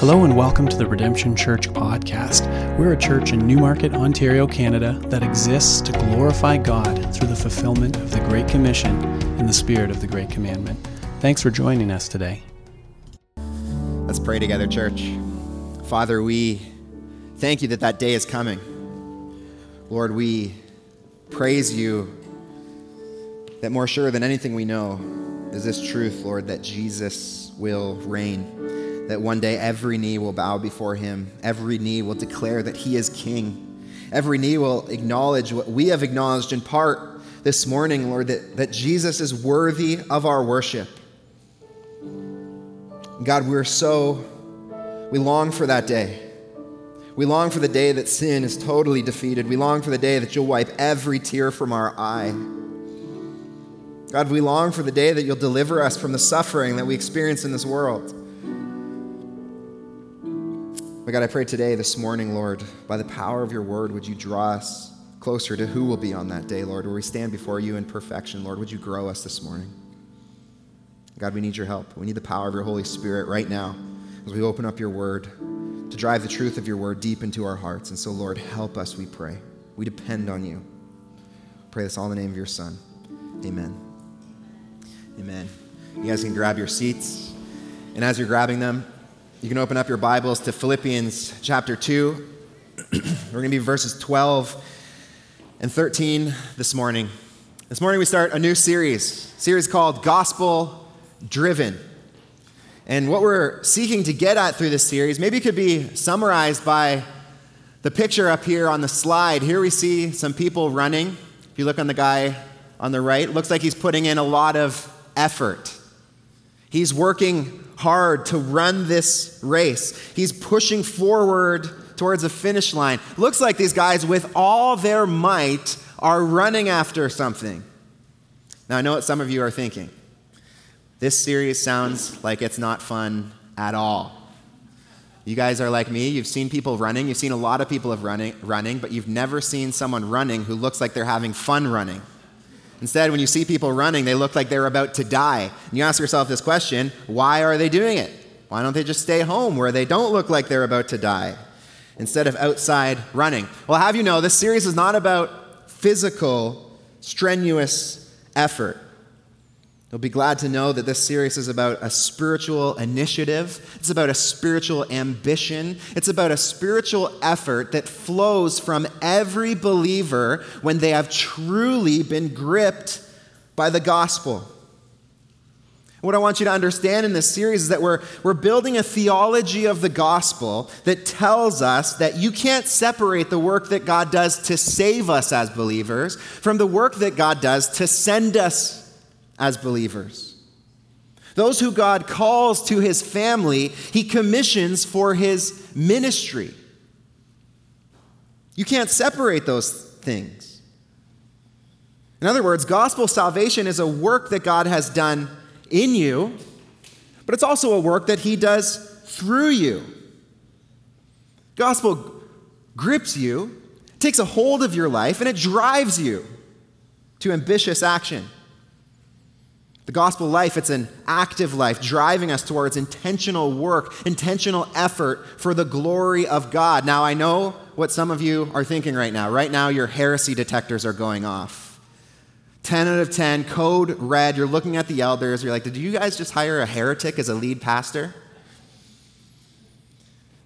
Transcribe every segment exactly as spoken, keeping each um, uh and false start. Hello and welcome to the Redemption Church podcast. We're a church in Newmarket, Ontario, Canada that exists to glorify God through the fulfillment of the Great Commission and the spirit of the Great Commandment. Thanks for joining us today. Let's pray together, church. Father, we thank you that that day is coming. Lord, we praise you that more sure than anything we know is this truth, Lord, that Jesus will reign. That one day every knee will bow before him. Every knee will declare that he is king. Every knee will acknowledge what we have acknowledged in part this morning, Lord, that, that Jesus is worthy of our worship. God, we're so, we long for that day. We long for the day that sin is totally defeated. We long for the day that you'll wipe every tear from our eye. God, we long for the day that you'll deliver us from the suffering that we experience in this world. But God, I pray today, this morning, Lord, by the power of your word, would you draw us closer to who will be on that day, Lord, where we stand before you in perfection. Lord, would you grow us this morning? God, we need your help. We need the power of your Holy Spirit right now as we open up your word to drive the truth of your word deep into our hearts. And so, Lord, help us, we pray. We depend on you. Pray this all in the name of your Son. Amen. Amen. You guys can grab your seats. And as you're grabbing them, you can open up your Bibles to Philippians chapter two. We're going to be verses twelve and thirteen this morning. This morning we start a new series, a series called Gospel Driven. And what we're seeking to get at through this series maybe could be summarized by the picture up here on the slide. Here we see some people running. If you look on the guy on the right, it looks like he's putting in a lot of effort. He's working hard to run this race. He's pushing forward towards a finish line. Looks like these guys, with all their might, are running after something. Now, I know what some of you are thinking. This series sounds like it's not fun at all. You guys are like me. You've seen people running. You've seen a lot of people have running, running, but you've never seen someone running who looks like they're having fun running. Instead, when you see people running, they look like they're about to die. And you ask yourself this question, why are they doing it? Why don't they just stay home where they don't look like they're about to die instead of outside running? Well, have you know, this series is not about physical, strenuous effort. You'll be glad to know that this series is about a spiritual initiative. It's about a spiritual ambition. It's about a spiritual effort that flows from every believer when they have truly been gripped by the gospel. What I want you to understand in this series is that we're, we're building a theology of the gospel that tells us that you can't separate the work that God does to save us as believers from the work that God does to send us as believers. Those who God calls to his family, he commissions for his ministry. You can't separate those things. In other words, gospel salvation is a work that God has done in you, but it's also a work that he does through you. Gospel grips you, takes a hold of your life, and it drives you to ambitious action. The gospel life, it's an active life, driving us towards intentional work, intentional effort for the glory of God. Now, I know what some of you are thinking right now. Right now, your heresy detectors are going off. ten out of ten, code red. You're looking at the elders. You're like, did you guys just hire a heretic as a lead pastor?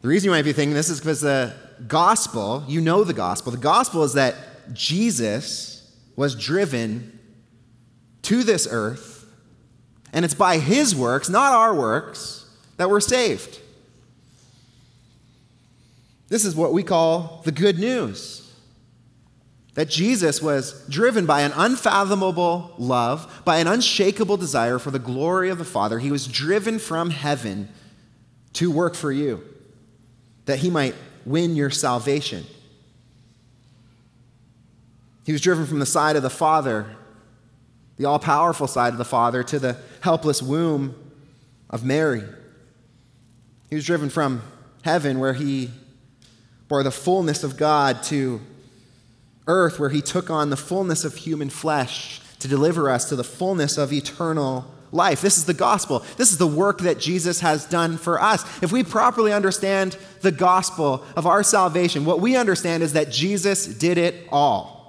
The reason you might be thinking this is because the gospel, you know the gospel. The gospel is that Jesus was driven to this earth, and it's by his works, not our works, that we're saved. This is what we call the good news. That Jesus was driven by an unfathomable love, by an unshakable desire for the glory of the Father. He was driven from heaven to work for you, that he might win your salvation. He was driven from the side of the Father, the all-powerful side of the Father, to the helpless womb of Mary. He was driven from heaven, where he bore the fullness of God, to earth, where he took on the fullness of human flesh to deliver us to the fullness of eternal life. This is the gospel. This is the work that Jesus has done for us. If we properly understand the gospel of our salvation, what we understand is that Jesus did it all.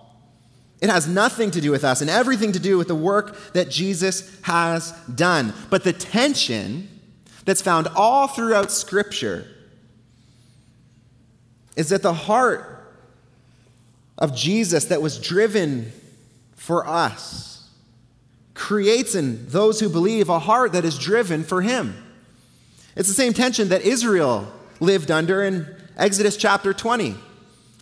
It has nothing to do with us and everything to do with the work that Jesus has done. But the tension that's found all throughout Scripture is at the heart of Jesus that was driven for us, creates in those who believe a heart that is driven for him. It's the same tension that Israel lived under in Exodus chapter twenty.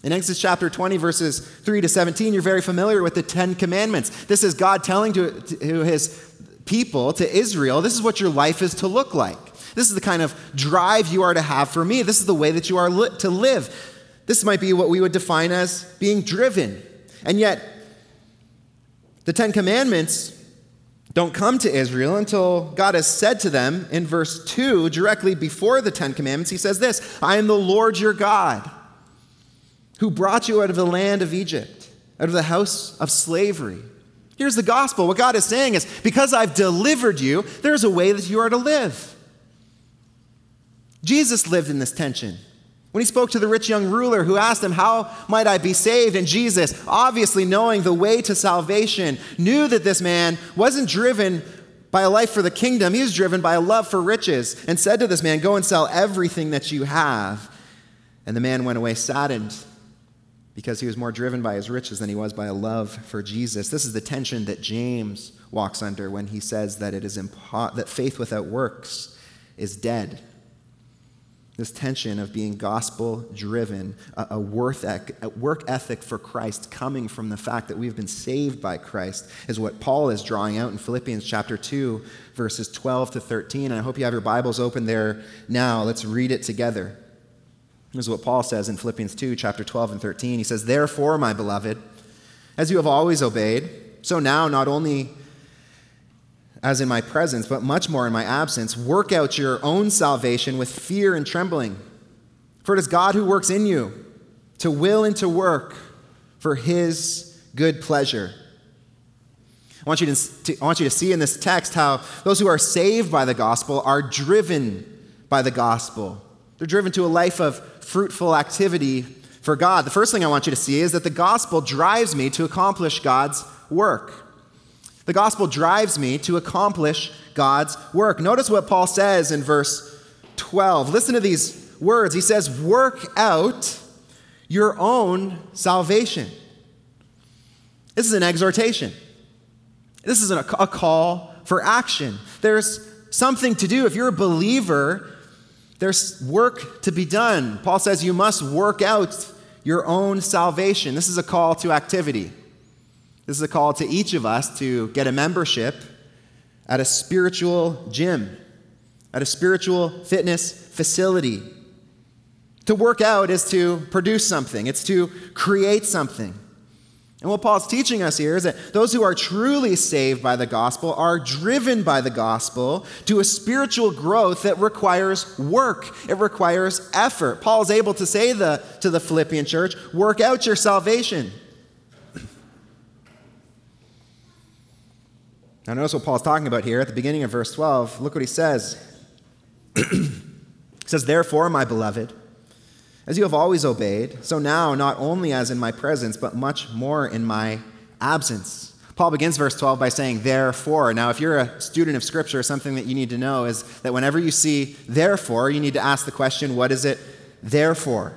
In Exodus chapter twenty, verses three to seventeen, you're very familiar with the Ten Commandments. This is God telling to, to his people, to Israel, this is what your life is to look like. This is the kind of drive you are to have for me. This is the way that you are li- to live. This might be what we would define as being driven. And yet, the Ten Commandments don't come to Israel until God has said to them in verse two, directly before the Ten Commandments, he says this, I am the Lord your God, who brought you out of the land of Egypt, out of the house of slavery. Here's the gospel. What God is saying is, because I've delivered you, there's a way that you are to live. Jesus lived in this tension. When he spoke to the rich young ruler who asked him, how might I be saved? And Jesus, obviously knowing the way to salvation, knew that this man wasn't driven by a life for the kingdom. He was driven by a love for riches and said to this man, go and sell everything that you have. And the man went away saddened, because he was more driven by his riches than he was by a love for Jesus. This is the tension that James walks under when he says that it is impo- that faith without works is dead. This tension of being gospel-driven, a, a, worth ec- a work ethic for Christ coming from the fact that we've been saved by Christ is what Paul is drawing out in Philippians chapter two, verses twelve to thirteen. And I hope you have your Bibles open there now. Let's read it together. This is what Paul says in Philippians two, chapter twelve and thirteen. He says, therefore, my beloved, as you have always obeyed, so now not only as in my presence, but much more in my absence, work out your own salvation with fear and trembling. For it is God who works in you to will and to work for his good pleasure. I want you to, to, I want you to see in this text how those who are saved by the gospel are driven by the gospel. They're driven to a life of fruitful activity for God. The first thing I want you to see is that the gospel drives me to accomplish God's work. The gospel drives me to accomplish God's work. Notice what Paul says in verse twelve. Listen to these words. He says, work out your own salvation. This is an exhortation. This is a call for action. There's something to do. If you're a believer, there's work to be done. Paul says you must work out your own salvation. This is a call to activity. This is a call to each of us to get a membership at a spiritual gym, at a spiritual fitness facility. To work out is to produce something. It's to create something. And what Paul's teaching us here is that those who are truly saved by the gospel are driven by the gospel to a spiritual growth that requires work. It requires effort. Paul's able to say the, to the Philippian church, work out your salvation. Now notice what Paul's talking about here at the beginning of verse twelve. Look what he says. He says, therefore, my beloved, as you have always obeyed, so now, not only as in my presence, but much more in my absence. Paul begins verse twelve by saying, therefore. Now, if you're a student of Scripture, something that you need to know is that whenever you see therefore, you need to ask the question, what is it therefore?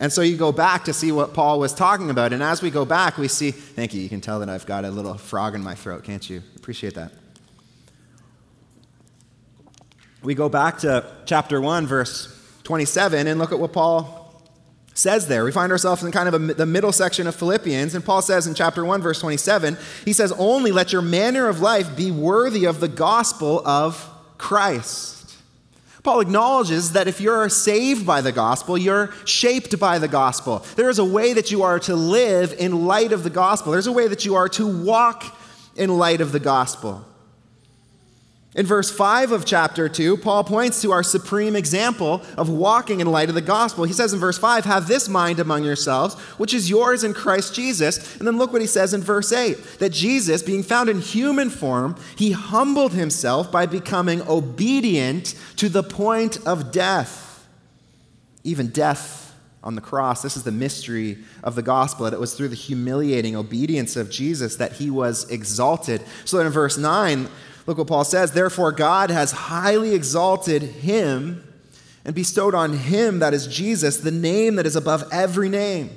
And so you go back to see what Paul was talking about. And as we go back, we see, thank you, you can tell that I've got a little frog in my throat, can't you? Appreciate that. We go back to chapter one, verse twenty-seven, and look at what Paul says there. We find ourselves in kind of a, the middle section of Philippians, and Paul says in chapter one, verse twenty-seven, he says, only let your manner of life be worthy of the gospel of Christ. Paul acknowledges that if you're saved by the gospel, you're shaped by the gospel. There is a way that you are to live in light of the gospel. There's a way that you are to walk in light of the gospel. In verse five of chapter two, Paul points to our supreme example of walking in light of the gospel. He says in verse five, have this mind among yourselves, which is yours in Christ Jesus. And then look what he says in verse eight, that Jesus, being found in human form, he humbled himself by becoming obedient to the point of death, even death on the cross. This is the mystery of the gospel, that it was through the humiliating obedience of Jesus that he was exalted. So in verse nine, look what Paul says, therefore God has highly exalted him and bestowed on him, that is Jesus, the name that is above every name,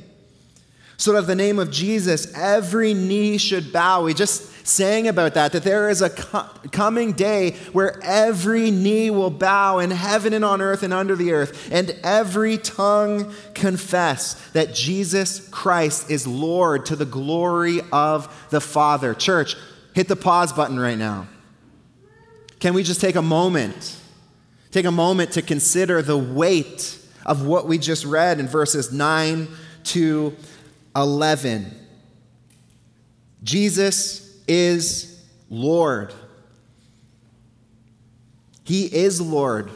so that at the name of Jesus, every knee should bow. We just sang about that, that there is a co- coming day where every knee will bow in heaven and on earth and under the earth, and every tongue confess that Jesus Christ is Lord to the glory of the Father. Church, hit the pause button right now. Can we just take a moment, take a moment to consider the weight of what we just read in verses nine to eleven. Jesus is Lord. He is Lord.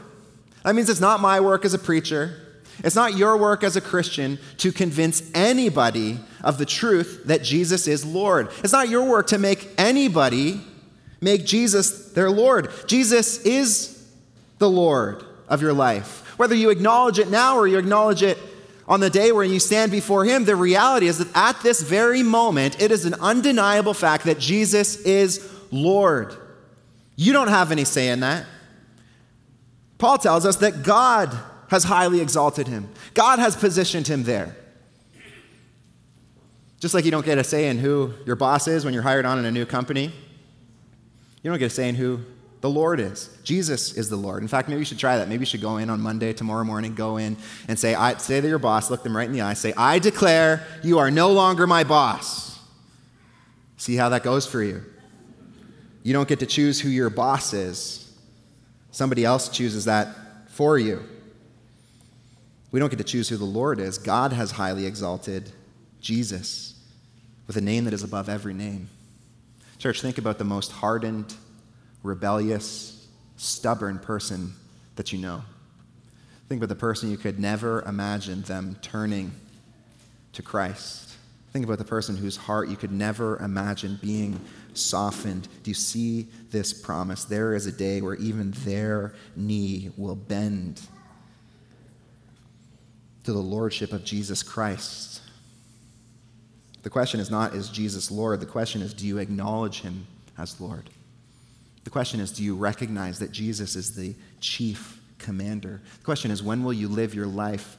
That means it's not my work as a preacher. It's not your work as a Christian to convince anybody of the truth that Jesus is Lord. It's not your work to make anybody make Jesus their Lord. Jesus is the Lord of your life. Whether you acknowledge it now or you acknowledge it on the day where you stand before him, the reality is that at this very moment, it is an undeniable fact that Jesus is Lord. You don't have any say in that. Paul tells us that God has highly exalted him. God has positioned him there. Just like you don't get a say in who your boss is when you're hired on in a new company. You don't get a say in who the Lord is. Jesus is the Lord. In fact, maybe you should try that. Maybe you should go in on Monday, tomorrow morning, go in and say, I, say to your boss, look them right in the eye, say, I declare you are no longer my boss. See how that goes for you. You don't get to choose who your boss is. Somebody else chooses that for you. We don't get to choose who the Lord is. God has highly exalted Jesus with a name that is above every name. Church, think about the most hardened, rebellious, stubborn person that you know. Think about the person you could never imagine them turning to Christ. Think about the person whose heart you could never imagine being softened. Do you see this promise? There is a day where even their knee will bend to the lordship of Jesus Christ. The question is not, is Jesus Lord? The question is, do you acknowledge him as Lord? The question is, do you recognize that Jesus is the chief commander? The question is, when will you live your life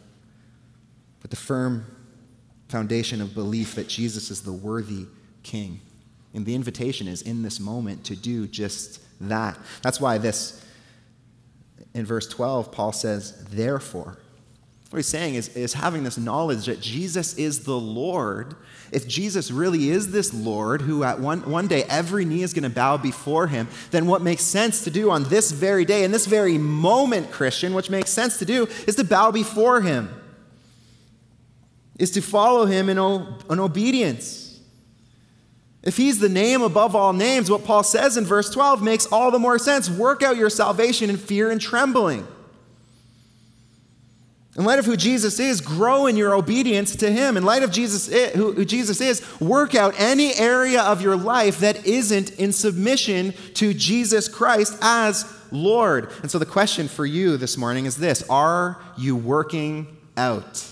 with the firm foundation of belief that Jesus is the worthy king? And the invitation is in this moment to do just that. That's why this, in verse twelve, Paul says, therefore. What he's saying is, is having this knowledge that Jesus is the Lord. If Jesus really is this Lord who at one, one day every knee is going to bow before him, then what makes sense to do on this very day, in this very moment, Christian, which makes sense to do is to bow before him, is to follow him in, o- in obedience. If he's the name above all names, what Paul says in verse twelve makes all the more sense. Work out your salvation in fear and trembling. In light of who Jesus is, grow in your obedience to him. In light of Jesus, who Jesus is, work out any area of your life that isn't in submission to Jesus Christ as Lord. And so the question for you this morning is this: are you working out?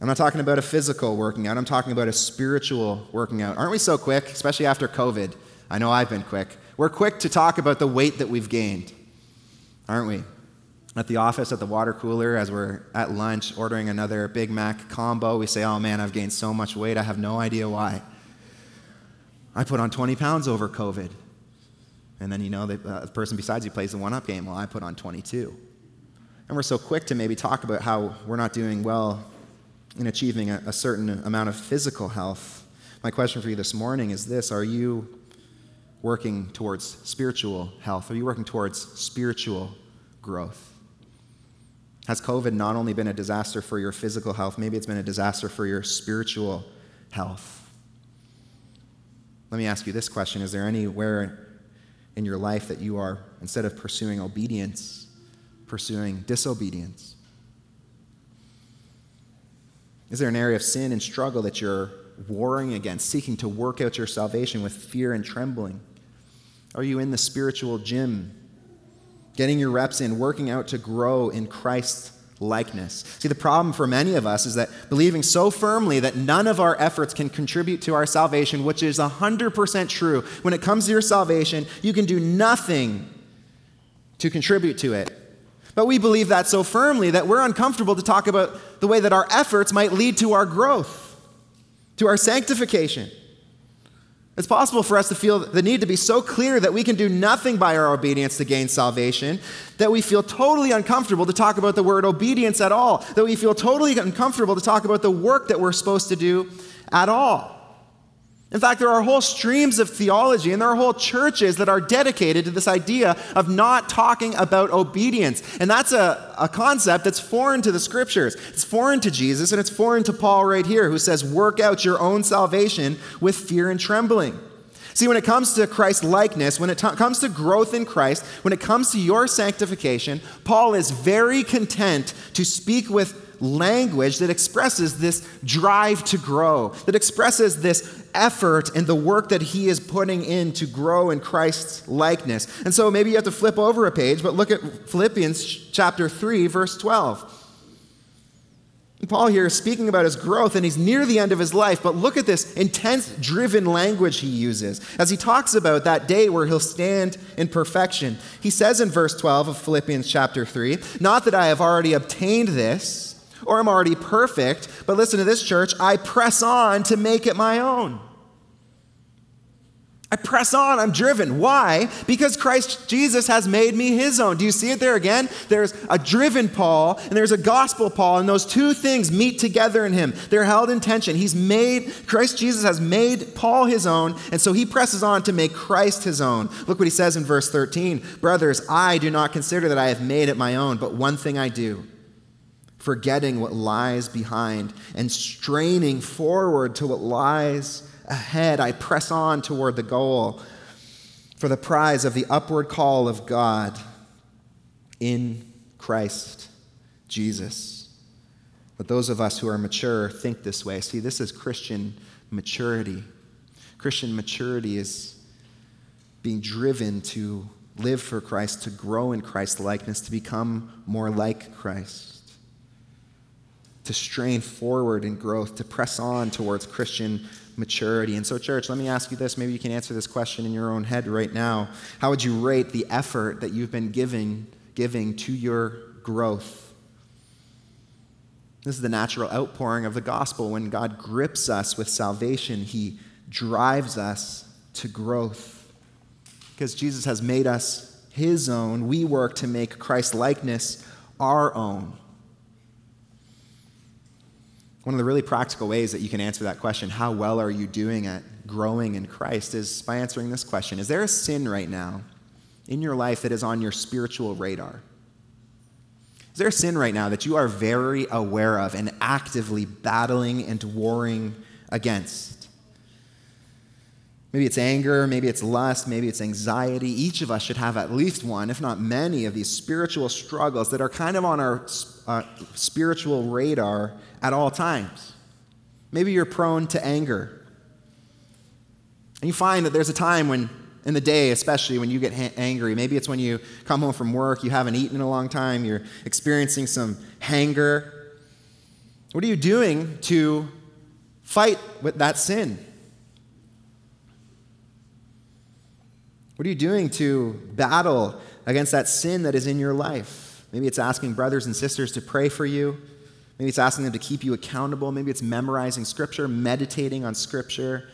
I'm not talking about a physical working out. I'm talking about a spiritual working out. Aren't we so quick, especially after COVID? I know I've been quick. We're quick to talk about the weight that we've gained, aren't we? At the office, at the water cooler, as we're at lunch ordering another Big Mac combo, we say, oh man, I've gained so much weight, I have no idea why. I put on twenty pounds over COVID. And then you know that uh, the person besides you plays the one-up game, well, I put on twenty-two. And we're so quick to maybe talk about how we're not doing well in achieving a, a certain amount of physical health. My question for you this morning is this: are you working towards spiritual health? Are you working towards spiritual growth? Has COVID not only been a disaster for your physical health, maybe it's been a disaster for your spiritual health? Let me ask you this question. Is there anywhere in your life that you are, instead of pursuing obedience, pursuing disobedience? Is there an area of sin and struggle that you're warring against, seeking to work out your salvation with fear and trembling? Are you in the spiritual gym, getting your reps in, working out to grow in Christ's likeness? See, the problem for many of us is that believing so firmly that none of our efforts can contribute to our salvation, which is one hundred percent true. When it comes to your salvation, you can do nothing to contribute to it. But we believe that so firmly that we're uncomfortable to talk about the way that our efforts might lead to our growth, to our sanctification. It's possible for us to feel the need to be so clear that we can do nothing by our obedience to gain salvation, that we feel totally uncomfortable to talk about the word obedience at all, that we feel totally uncomfortable to talk about the work that we're supposed to do at all. In fact, there are whole streams of theology and there are whole churches that are dedicated to this idea of not talking about obedience. And that's a, a concept that's foreign to the scriptures. It's foreign to Jesus and it's foreign to Paul right here, who says, work out your own salvation with fear and trembling. See, when it comes to Christ's likeness, when it t- comes to growth in Christ, when it comes to your sanctification, Paul is very content to speak with language that expresses this drive to grow, that expresses this effort and the work that he is putting in to grow in Christ's likeness. And so maybe you have to flip over a page, but look at Philippians chapter three, verse twelve. Paul here is speaking about his growth, and he's near the end of his life, but look at this intense, driven language he uses as he talks about that day where he'll stand in perfection. He says in verse twelve of Philippians chapter three, not that I have already obtained this, or I'm already perfect, but listen to this, church, I press on to make it my own. I press on, I'm driven. Why? Because Christ Jesus has made me his own. Do you see it there again? There's a driven Paul and there's a gospel Paul, and those two things meet together in him. They're held in tension. He's made, Christ Jesus has made Paul his own, and so he presses on to make Christ his own. Look what he says in verse thirteen. Brothers, I do not consider that I have made it my own, but one thing I do. Forgetting what lies behind and straining forward to what lies ahead, I press on toward the goal for the prize of the upward call of God in Christ Jesus. But those of us who are mature think this way. See, this is Christian maturity. Christian maturity is being driven to live for Christ, to grow in Christ's likeness, to become more like Christ, to strain forward in growth, to press on towards Christian maturity. And so, church, let me ask you this. Maybe you can answer this question in your own head right now. How would you rate the effort that you've been giving, giving to your growth? This is the natural outpouring of the gospel. When God grips us with salvation, he drives us to growth. Because Jesus has made us his own, we work to make Christ's likeness our own. One of the really practical ways that you can answer that question, how well are you doing at growing in Christ, is by answering this question. Is there a sin right now in your life that is on your spiritual radar? Is there a sin right now that you are very aware of and actively battling and warring against? Maybe it's anger, maybe it's lust, maybe it's anxiety. Each of us should have at least one, if not many, of these spiritual struggles that are kind of on our uh, spiritual radar at all times. Maybe you're prone to anger. And you find that there's a time when, in the day especially, when you get ha- angry. Maybe it's when you come home from work, you haven't eaten in a long time, you're experiencing some hanger. What are you doing to fight with that sin? What are you doing to battle against that sin that is in your life? Maybe it's asking brothers and sisters to pray for you. Maybe it's asking them to keep you accountable. Maybe it's memorizing scripture, meditating on scripture,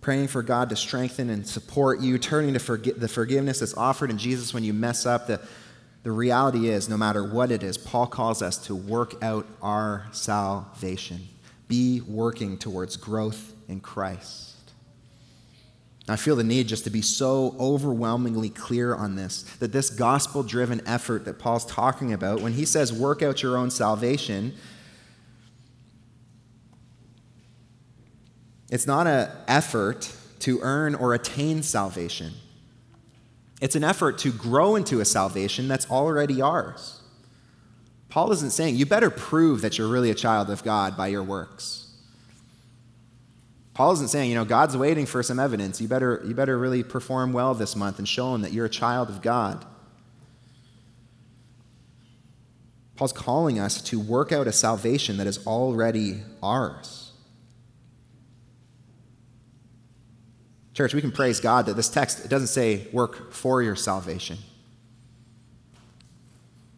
praying for God to strengthen and support you, turning to forg- the forgiveness that's offered in Jesus when you mess up. The, the reality is, no matter what it is, Paul calls us to work out our salvation. Be working towards growth in Christ. I feel the need just to be so overwhelmingly clear on this, that this gospel-driven effort that Paul's talking about, when he says work out your own salvation, it's not an effort to earn or attain salvation. It's an effort to grow into a salvation that's already ours. Paul isn't saying, you better prove that you're really a child of God by your works. Paul isn't saying, you know, God's waiting for some evidence. You better, you better really perform well this month and show him that you're a child of God. Paul's calling us to work out a salvation that is already ours. Church, we can praise God that this text, it doesn't say work for your salvation.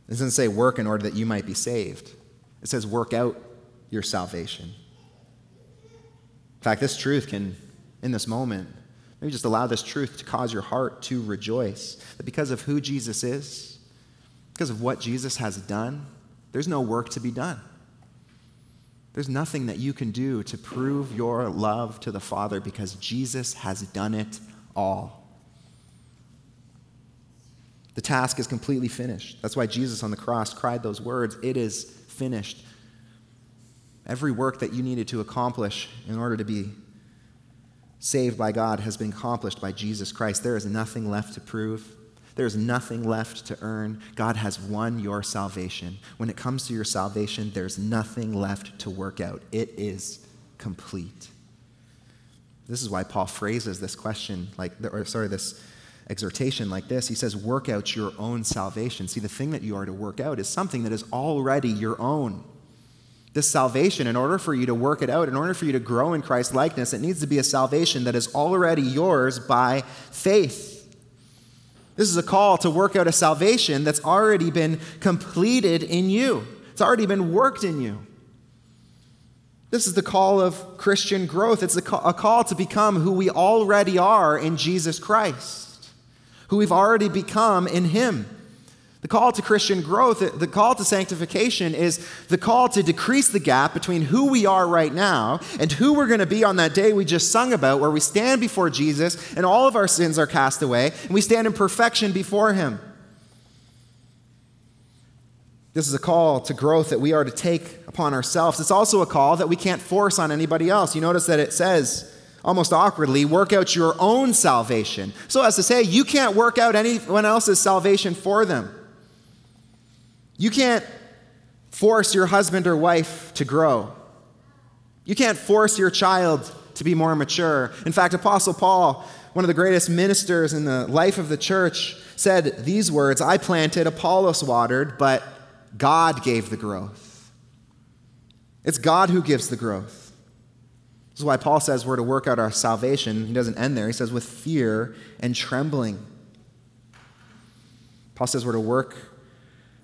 It doesn't say work in order that you might be saved. It says work out your salvation. In fact, this truth can, in this moment, maybe just allow this truth to cause your heart to rejoice that because of who Jesus is, because of what Jesus has done, there's no work to be done. There's nothing that you can do to prove your love to the Father because Jesus has done it all. The task is completely finished. That's why Jesus on the cross cried those words, "It is finished." Every work that you needed to accomplish in order to be saved by God has been accomplished by Jesus Christ. There is nothing left to prove. There's nothing left to earn. God has won your salvation. When it comes to your salvation, there's nothing left to work out. It is complete. This is why Paul phrases this question, like, or sorry, this exhortation like this. He says, work out your own salvation. See, the thing that you are to work out is something that is already your own. This salvation, in order for you to work it out, in order for you to grow in Christ's likeness, it needs to be a salvation that is already yours by faith. This is a call to work out a salvation that's already been completed in you. It's already been worked in you. This is the call of Christian growth. It's a call to become who we already are in Jesus Christ, who we've already become in Him. The call to Christian growth, the call to sanctification is the call to decrease the gap between who we are right now and who we're going to be on that day we just sung about, where we stand before Jesus and all of our sins are cast away and we stand in perfection before Him. This is a call to growth that we are to take upon ourselves. It's also a call that we can't force on anybody else. You notice that it says, almost awkwardly, work out your own salvation. So as to say, you can't work out anyone else's salvation for them. You can't force your husband or wife to grow. You can't force your child to be more mature. In fact, Apostle Paul, one of the greatest ministers in the life of the church, said these words, "I planted, Apollos watered, but God gave the growth." It's God who gives the growth. This is why Paul says we're to work out our salvation. He doesn't end there. He says with fear and trembling. Paul says we're to work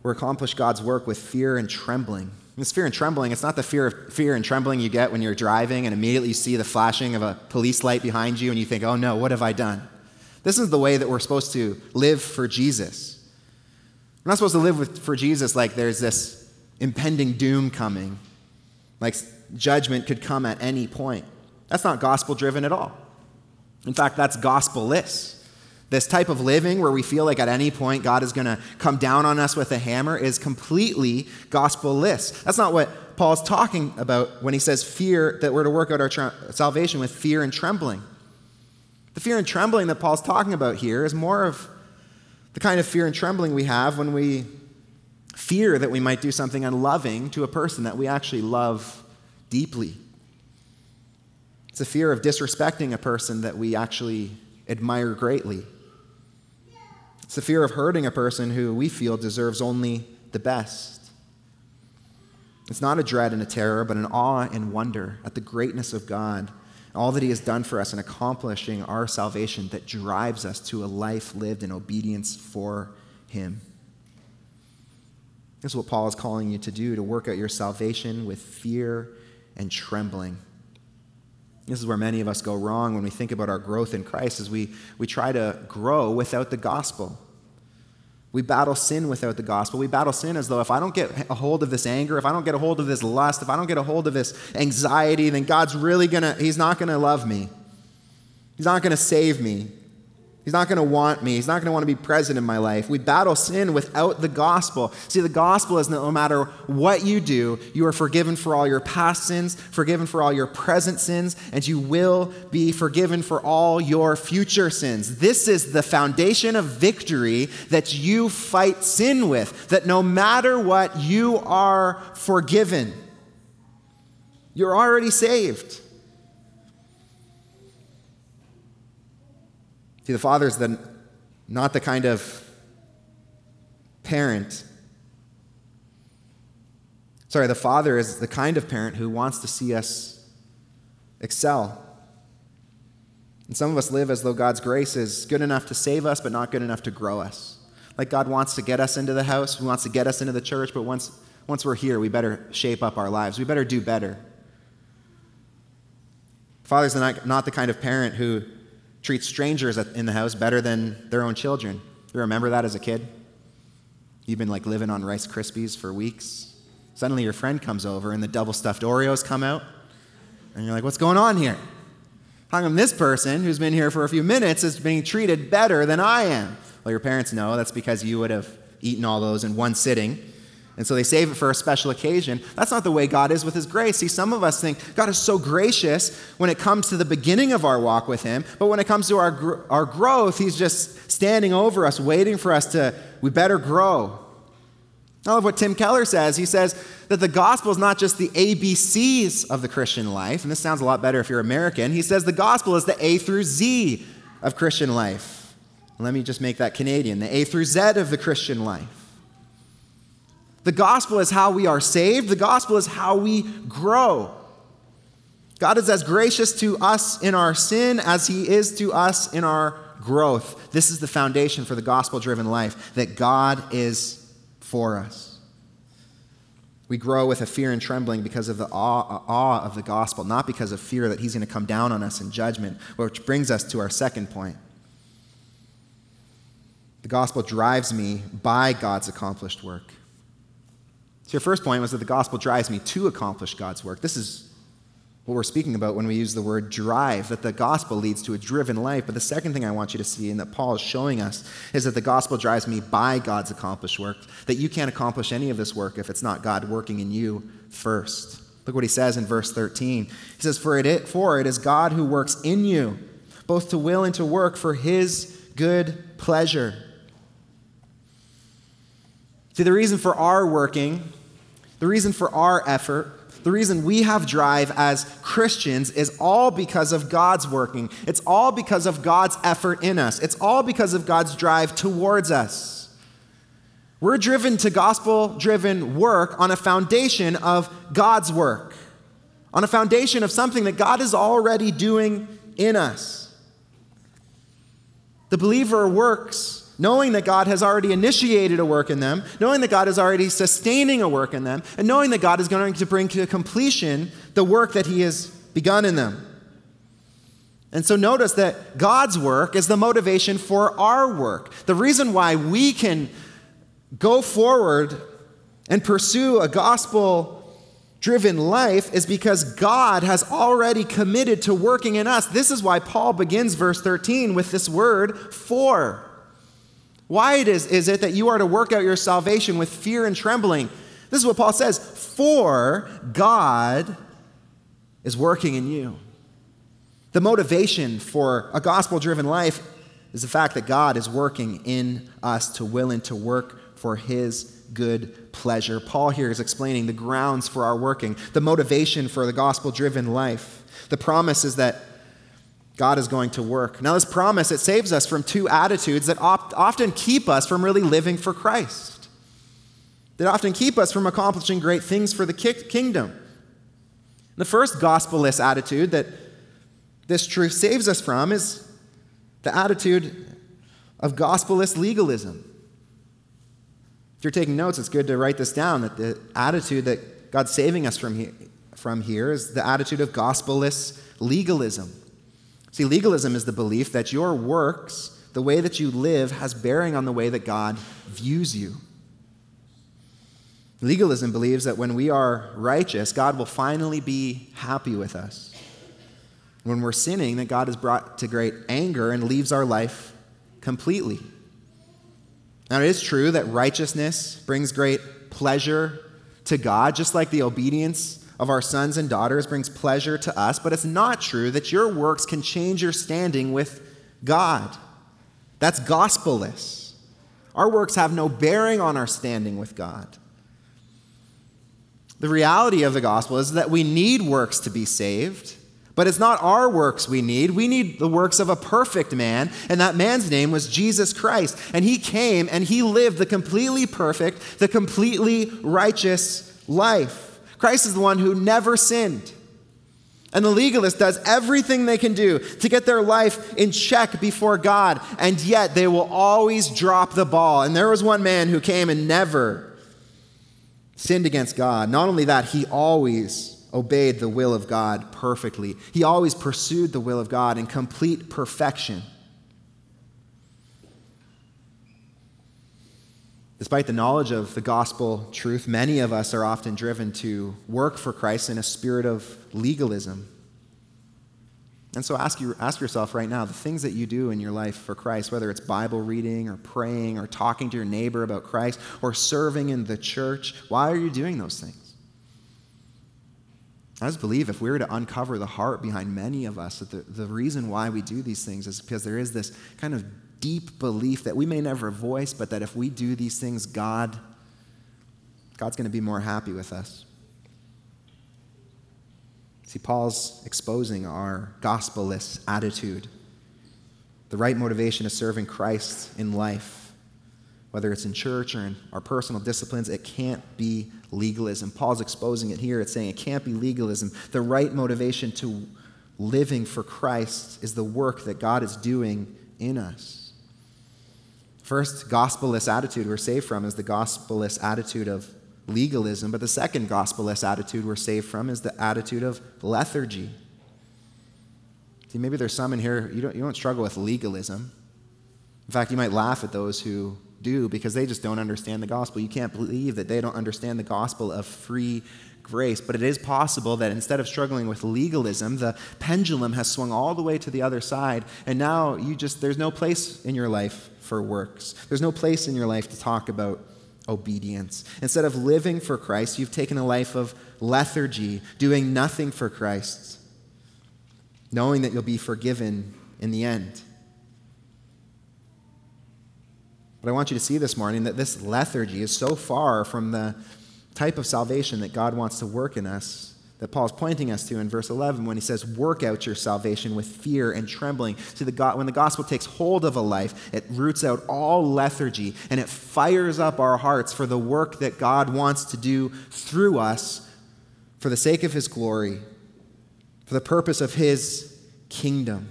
We're accomplish God's work with fear and trembling. This fear and trembling, it's not the fear of fear and trembling you get when you're driving and immediately you see the flashing of a police light behind you and you think, oh no, what have I done? This is the way that we're supposed to live for Jesus. We're not supposed to live with, for Jesus like there's this impending doom coming, like judgment could come at any point. That's not gospel driven at all. In fact, that's gospel-less. This type of living where we feel like at any point God is going to come down on us with a hammer is completely gospel-less. That's not what Paul's talking about when he says fear, that we're to work out our tra- salvation with fear and trembling. The fear and trembling that Paul's talking about here is more of the kind of fear and trembling we have when we fear that we might do something unloving to a person that we actually love deeply. It's a fear of disrespecting a person that we actually admire greatly. It's the fear of hurting a person who we feel deserves only the best. It's not a dread and a terror, but an awe and wonder at the greatness of God, all that He has done for us in accomplishing our salvation that drives us to a life lived in obedience for Him. This is what Paul is calling you to do, to work out your salvation with fear and trembling. This is where many of us go wrong when we think about our growth in Christ, is we, we try to grow without the gospel. We battle sin without the gospel. We battle sin as though if I don't get a hold of this anger, if I don't get a hold of this lust, if I don't get a hold of this anxiety, then God's really going to, He's not going to love me. He's not going to save me. He's not going to want me. He's not going to want to be present in my life. We battle sin without the gospel. See, the gospel is that no matter what you do, you are forgiven for all your past sins, forgiven for all your present sins, and you will be forgiven for all your future sins. This is the foundation of victory that you fight sin with, that no matter what, you are forgiven. You're already saved. See, the Father is the, not the kind of parent. Sorry, the Father is the kind of parent who wants to see us excel. And some of us live as though God's grace is good enough to save us, but not good enough to grow us. Like God wants to get us into the house, He wants to get us into the church, but once, once we're here, we better shape up our lives. We better do better. The Father's not, not the kind of parent who treat strangers in the house better than their own children. You remember that as a kid? You've been like living on Rice Krispies for weeks. Suddenly your friend comes over and the double-stuffed Oreos come out. And you're like, what's going on here? How come this person who's been here for a few minutes is being treated better than I am? Well, your parents know that's because you would have eaten all those in one sitting. And so they save it for a special occasion. That's not the way God is with his grace. See, some of us think God is so gracious when it comes to the beginning of our walk with him, but when it comes to our gr- our growth, he's just standing over us, waiting for us to, we better grow. I love what Tim Keller says. He says that the gospel is not just the A B Cs of the Christian life, and this sounds a lot better if you're American. He says the gospel is the A through Z of Christian life. Let me just make that Canadian, the A through Z of the Christian life. The gospel is how we are saved. The gospel is how we grow. God is as gracious to us in our sin as he is to us in our growth. This is the foundation for the gospel-driven life, that God is for us. We grow with a fear and trembling because of the awe, awe of the gospel, not because of fear that he's going to come down on us in judgment, which brings us to our second point. The gospel drives me by God's accomplished work. So your first point was that the gospel drives me to accomplish God's work. This is what we're speaking about when we use the word drive, that the gospel leads to a driven life. But the second thing I want you to see and that Paul is showing us is that the gospel drives me by God's accomplished work, that you can't accomplish any of this work if it's not God working in you first. Look what he says in verse thirteen. He says, for it, for it is God who works in you, both to will and to work for his good pleasure. See, the reason for our working, the reason for our effort, the reason we have drive as Christians is all because of God's working. It's all because of God's effort in us. It's all because of God's drive towards us. We're driven to gospel-driven work on a foundation of God's work, on a foundation of something that God is already doing in us. The believer works knowing that God has already initiated a work in them, knowing that God is already sustaining a work in them, and knowing that God is going to bring to completion the work that he has begun in them. And so notice that God's work is the motivation for our work. The reason why we can go forward and pursue a gospel-driven life is because God has already committed to working in us. This is why Paul begins verse thirteen with this word, for. Why it is, is it that you are to work out your salvation with fear and trembling? This is what Paul says, for God is working in you. The motivation for a gospel-driven life is the fact that God is working in us to will and to work for his good pleasure. Paul here is explaining the grounds for our working, the motivation for the gospel-driven life. The promise is that God is going to work. Now, this promise, it saves us from two attitudes that op- often keep us from really living for Christ, that often keep us from accomplishing great things for the ki- kingdom. The first gospel-less attitude that this truth saves us from is the attitude of gospel-less legalism. If you're taking notes, it's good to write this down, that the attitude that God's saving us from, he- from here is the attitude of gospel-less legalism. See, legalism is the belief that your works, the way that you live, has bearing on the way that God views you. Legalism believes that when we are righteous, God will finally be happy with us. When we're sinning, that God is brought to great anger and leaves our life completely. Now, it is true that righteousness brings great pleasure to God, just like the obedience of our sons and daughters brings pleasure to us, but it's not true that your works can change your standing with God. That's gospelless. Our works have no bearing on our standing with God. The reality of the gospel is that we need works to be saved, but it's not our works we need. We need the works of a perfect man, and that man's name was Jesus Christ. And he came and he lived the completely perfect, the completely righteous life. Christ is the one who never sinned. And the legalist does everything they can do to get their life in check before God, and yet they will always drop the ball. And there was one man who came and never sinned against God. Not only that, he always obeyed the will of God perfectly. He always pursued the will of God in complete perfection. Despite the knowledge of the gospel truth, many of us are often driven to work for Christ in a spirit of legalism. And so ask you, ask yourself right now, the things that you do in your life for Christ, whether it's Bible reading or praying or talking to your neighbor about Christ or serving in the church, why are you doing those things? I just believe if we were to uncover the heart behind many of us, that the, the reason why we do these things is because there is this kind of deep belief that we may never voice, but that if we do these things, God, God's going to be more happy with us. See, Paul's exposing our gospelless attitude. The right motivation is serving Christ in life. Whether it's in church or in our personal disciplines, it can't be legalism. Paul's exposing it here. It's saying it can't be legalism. The right motivation to living for Christ is the work that God is doing in us. First gospelless attitude we're saved from is the gospelless attitude of legalism, but the second gospelless attitude we're saved from is the attitude of lethargy. See, maybe there's some in here, you don't, you don't struggle with legalism. In fact, you might laugh at those who do because they just don't understand the gospel. You can't believe that they don't understand the gospel of free grace, but it is possible that instead of struggling with legalism, the pendulum has swung all the way to the other side, and now you just, there's no place in your life for works. There's no place in your life to talk about obedience. Instead of living for Christ, you've taken a life of lethargy, doing nothing for Christ, knowing that you'll be forgiven in the end. But I want you to see this morning that this lethargy is so far from the type of salvation that God wants to work in us that Paul's pointing us to in verse eleven when he says, work out your salvation with fear and trembling. See, the God, when the gospel takes hold of a life, it roots out all lethargy and it fires up our hearts for the work that God wants to do through us for the sake of his glory, for the purpose of his kingdom.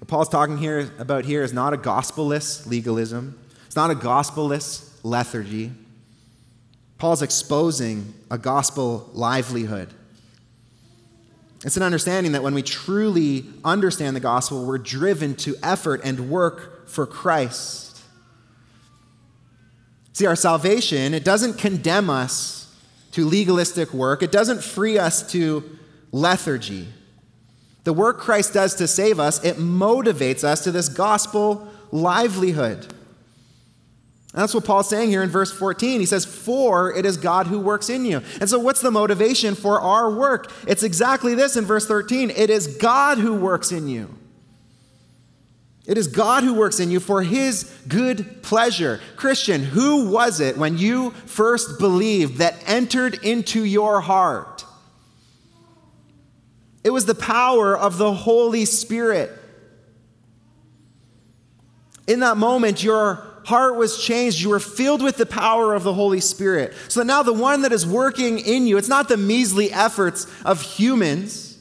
What Paul's talking here about here is not a gospelless legalism. It's not a gospelless lethargy. Paul's exposing a gospel livelihood. It's an understanding that when we truly understand the gospel, we're driven to effort and work for Christ. See, our salvation, it doesn't condemn us to legalistic work. It doesn't free us to lethargy. The work Christ does to save us, it motivates us to this gospel livelihood. And that's what Paul's saying here in verse fourteen. He says, for it is God who works in you. And so what's the motivation for our work? It's exactly this in verse thirteen. It is God who works in you. It is God who works in you for his good pleasure. Christian, who was it when you first believed that entered into your heart? It was the power of the Holy Spirit. In that moment, your heart was changed. You were filled with the power of the Holy Spirit. So now the one that is working in you, it's not the measly efforts of humans,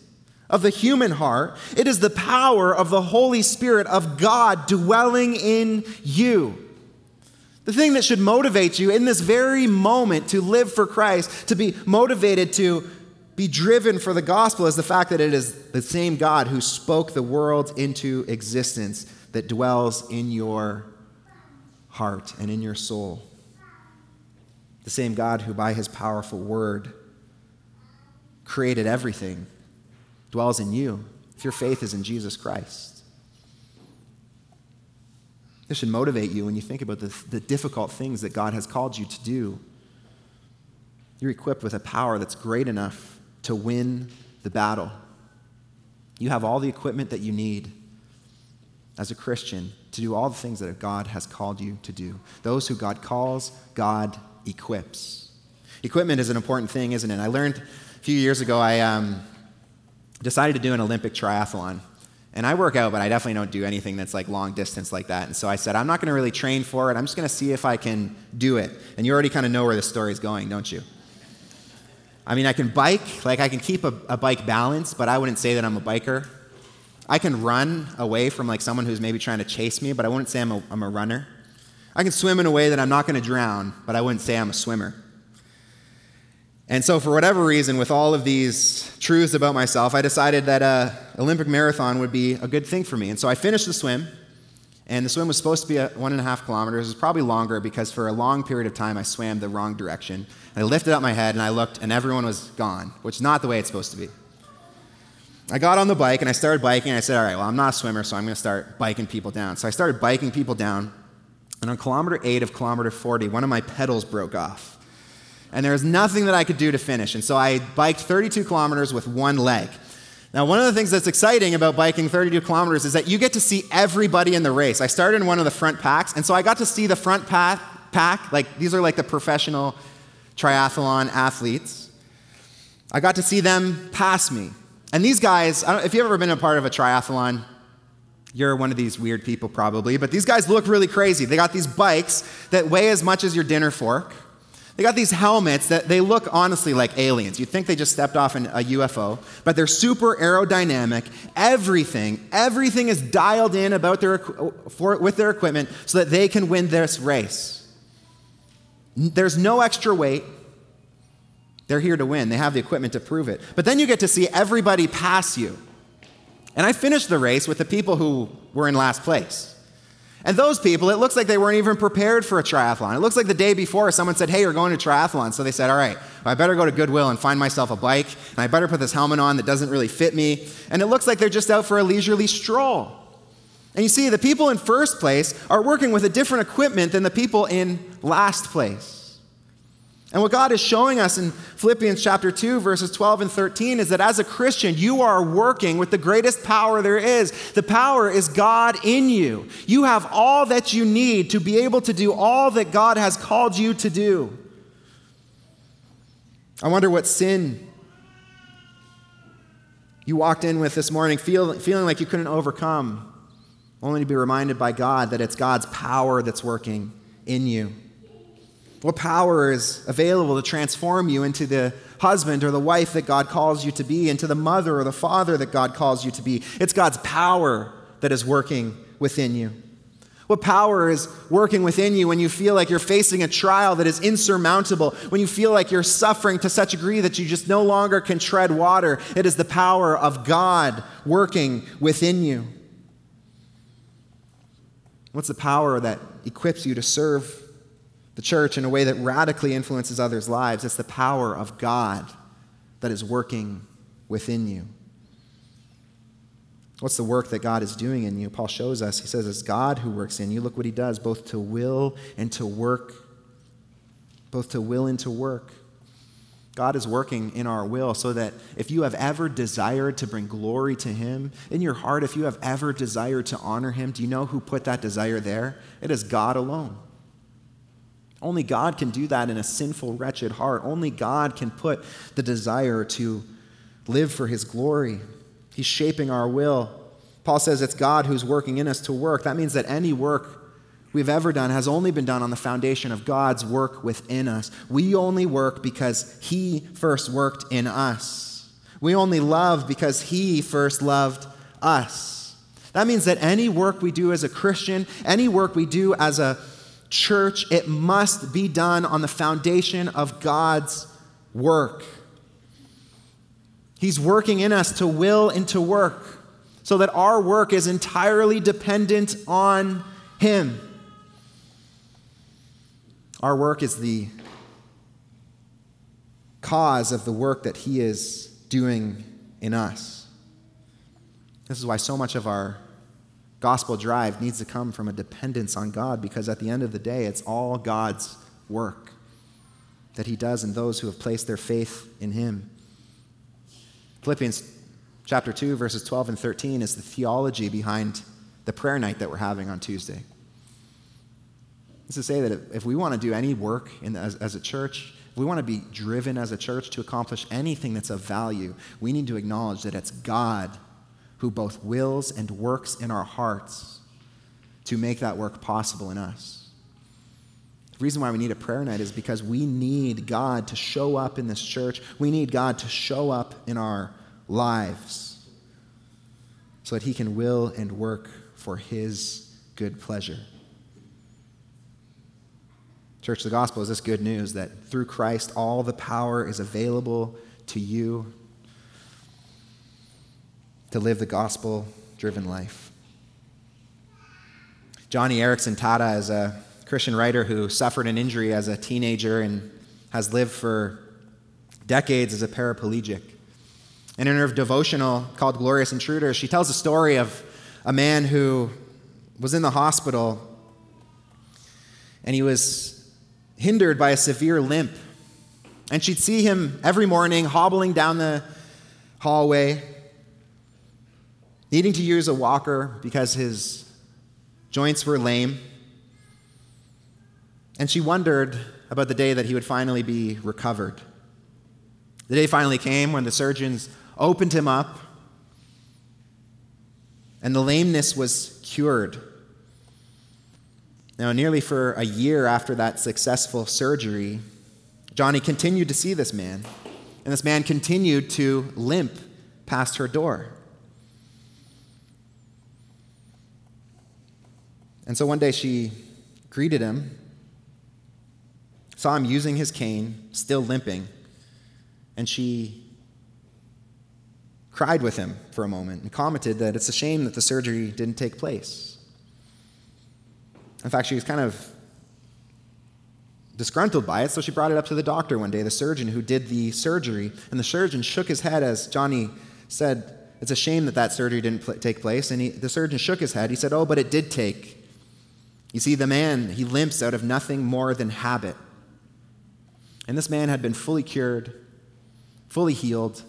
of the human heart. It is the power of the Holy Spirit of God dwelling in you. The thing that should motivate you in this very moment to live for Christ, to be motivated to be driven for the gospel, is the fact that it is the same God who spoke the world into existence that dwells in your heart and in your soul. The same God who by his powerful word created everything dwells in you. if your faith is in Jesus Christ. This should motivate you when you think about the, the difficult things that God has called you to do. You're equipped with a power that's great enough to win the battle. You have all the equipment that you need as a Christian to do all the things that God has called you to do. Those who God calls, God equips. Equipment is an important thing, isn't it? I learned a few years ago, I um, decided to do an Olympic triathlon. And I work out, but I definitely don't do anything that's like long distance like that. And so I said, I'm not going to really train for it. I'm just going to see if I can do it. And you already kind of know where this story is going, don't you? I mean, I can bike, like I can keep a, a bike balance, but I wouldn't say that I'm a biker. I can run away from like someone who's maybe trying to chase me, but I wouldn't say I'm a, I'm a runner. I can swim in a way that I'm not going to drown, but I wouldn't say I'm a swimmer. And so for whatever reason, with all of these truths about myself, I decided that uh, Olympic marathon would be a good thing for me. And so I finished the swim, and the swim was supposed to be at one and a half kilometers. It was probably longer because for a long period of time, I swam the wrong direction. I lifted up my head and I looked and everyone was gone, which is not the way it's supposed to be. I got on the bike and I started biking and I said, all right, well, I'm not a swimmer, so I'm going to start biking people down. So I started biking people down, and on kilometer eight of kilometer forty, one of my pedals broke off. And there was nothing that I could do to finish. And so I biked thirty-two kilometers with one leg. Now, one of the things that's exciting about biking thirty-two kilometers is that you get to see everybody in the race. I started in one of the front packs, and so I got to see the front pack, pack. Like, these are like the professional triathlon athletes. I got to see them pass me. And these guys, I don't, if you've ever been a part of a triathlon, you're one of these weird people probably, but these guys look really crazy. They got these bikes that weigh as much as your dinner fork. They got these helmets that they look honestly like aliens. You'd think they just stepped off in a U F O, but they're super aerodynamic. Everything, everything is dialed in about their for, with their equipment so that they can win this race. There's no extra weight. They're here to win. They have the equipment to prove it. But then you get to see everybody pass you. And I finished the race with the people who were in last place. And those people, it looks like they weren't even prepared for a triathlon. It looks like the day before someone said, hey, you're going to triathlon. So they said, all right, well, I better go to Goodwill and find myself a bike, and I better put this helmet on that doesn't really fit me. And it looks like they're just out for a leisurely stroll. And you see, the people in first place are working with a different equipment than the people in last place. And what God is showing us in Philippians chapter two, verses twelve and thirteen, is that as a Christian, you are working with the greatest power there is. The power is God in you. You have all that you need to be able to do all that God has called you to do. I wonder what sin you walked in with this morning, feel, feeling like you couldn't overcome, only to be reminded by God that it's God's power that's working in you. What power is available to transform you into the husband or the wife that God calls you to be, into the mother or the father that God calls you to be? It's God's power that is working within you. What power is working within you when you feel like you're facing a trial that is insurmountable, when you feel like you're suffering to such a degree that you just no longer can tread water? It is the power of God working within you. What's the power that equips you to serve the church in a way that radically influences others' lives? It's the power of God that is working within you. What's the work that God is doing in you? Paul shows us. He says it's God who works in you. Look what he does, both to will and to work, both to will and to work. God is working in our will so that if you have ever desired to bring glory to him, in your heart, if you have ever desired to honor him, do you know who put that desire there? It is God alone. Only God can do that in a sinful, wretched heart. Only God can put the desire to live for his glory. He's shaping our will. Paul says it's God who's working in us to work. That means that any work we've ever done has only been done on the foundation of God's work within us. We only work because he first worked in us. We only love because he first loved us. That means that any work we do as a Christian, any work we do as a church, it must be done on the foundation of God's work. He's working in us to will and to work so that our work is entirely dependent on him. Our work is the cause of the work that he is doing in us. This is why so much of our gospel drive needs to come from a dependence on God, because at the end of the day, it's all God's work that he does in those who have placed their faith in him. Philippians chapter two, verses twelve and thirteen is the theology behind the prayer night that we're having on Tuesday. It's to say that if, if we want to do any work in the, as, as a church, if we want to be driven as a church to accomplish anything that's of value, we need to acknowledge that it's God who both wills and works in our hearts to make that work possible in us. The reason why we need a prayer night is because we need God to show up in this church. We need God to show up in our lives so that he can will and work for his good pleasure. Church, the gospel is this good news that through Christ, all the power is available to you to live the gospel-driven life. Joni Eareckson Tada is a Christian writer who suffered an injury as a teenager and has lived for decades as a paraplegic. And in her devotional called Glorious Intruders, she tells a story of a man who was in the hospital, and he was hindered by a severe limp. And she'd see him every morning hobbling down the hallway, needing to use a walker because his joints were lame. And she wondered about the day that he would finally be recovered. The day finally came when the surgeons opened him up, and the lameness was cured. Now, nearly for a year after that successful surgery, Joni continued to see this man, and this man continued to limp past her door. And so one day she greeted him, saw him using his cane, still limping, and she cried with him for a moment and commented that it's a shame that the surgery didn't take place. In fact, she was kind of disgruntled by it, so she brought it up to the doctor one day, the surgeon who did the surgery, and the surgeon shook his head as Joni said, it's a shame that that surgery didn't pl- take place, and he, the surgeon shook his head. He said, oh, but it did take. You see, the man, he limps out of nothing more than habit. And this man had been fully cured, fully healed,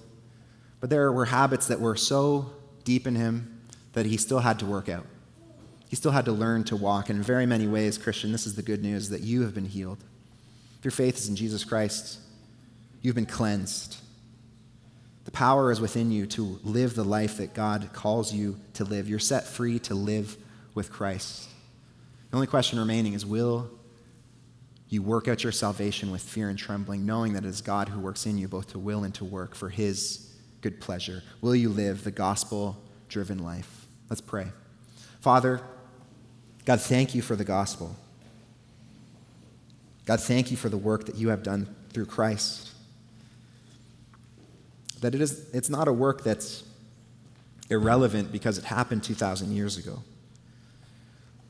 but there were habits that were so deep in him that he still had to work out. He still had to learn to walk. And in very many ways, Christian, this is the good news, that you have been healed. If your faith is in Jesus Christ, you've been cleansed. The power is within you to live the life that God calls you to live. You're set free to live with Christ. The only question remaining is, will you work out your salvation with fear and trembling, knowing that it is God who works in you both to will and to work for his good pleasure? Will you live the gospel-driven life? Let's pray. Father, God, thank you for the gospel. God, thank you for the work that you have done through Christ. That it is, it's not a work that's irrelevant because it happened two thousand years ago.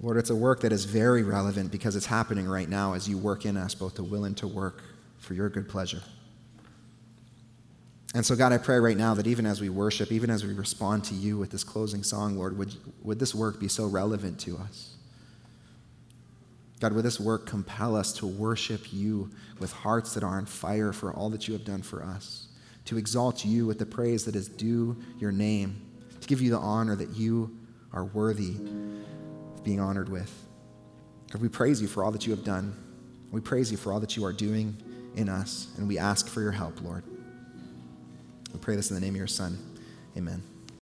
Lord, it's a work that is very relevant because it's happening right now as you work in us both to will and to work for your good pleasure. And so, God, I pray right now that even as we worship, even as we respond to you with this closing song, Lord, would, would this work be so relevant to us? God, would this work compel us to worship you with hearts that are on fire for all that you have done for us, to exalt you with the praise that is due your name, to give you the honor that you are worthy of being honored with. God, we praise you for all that you have done. We praise you for all that you are doing in us, and we ask for your help, Lord. We pray this in the name of your Son. Amen.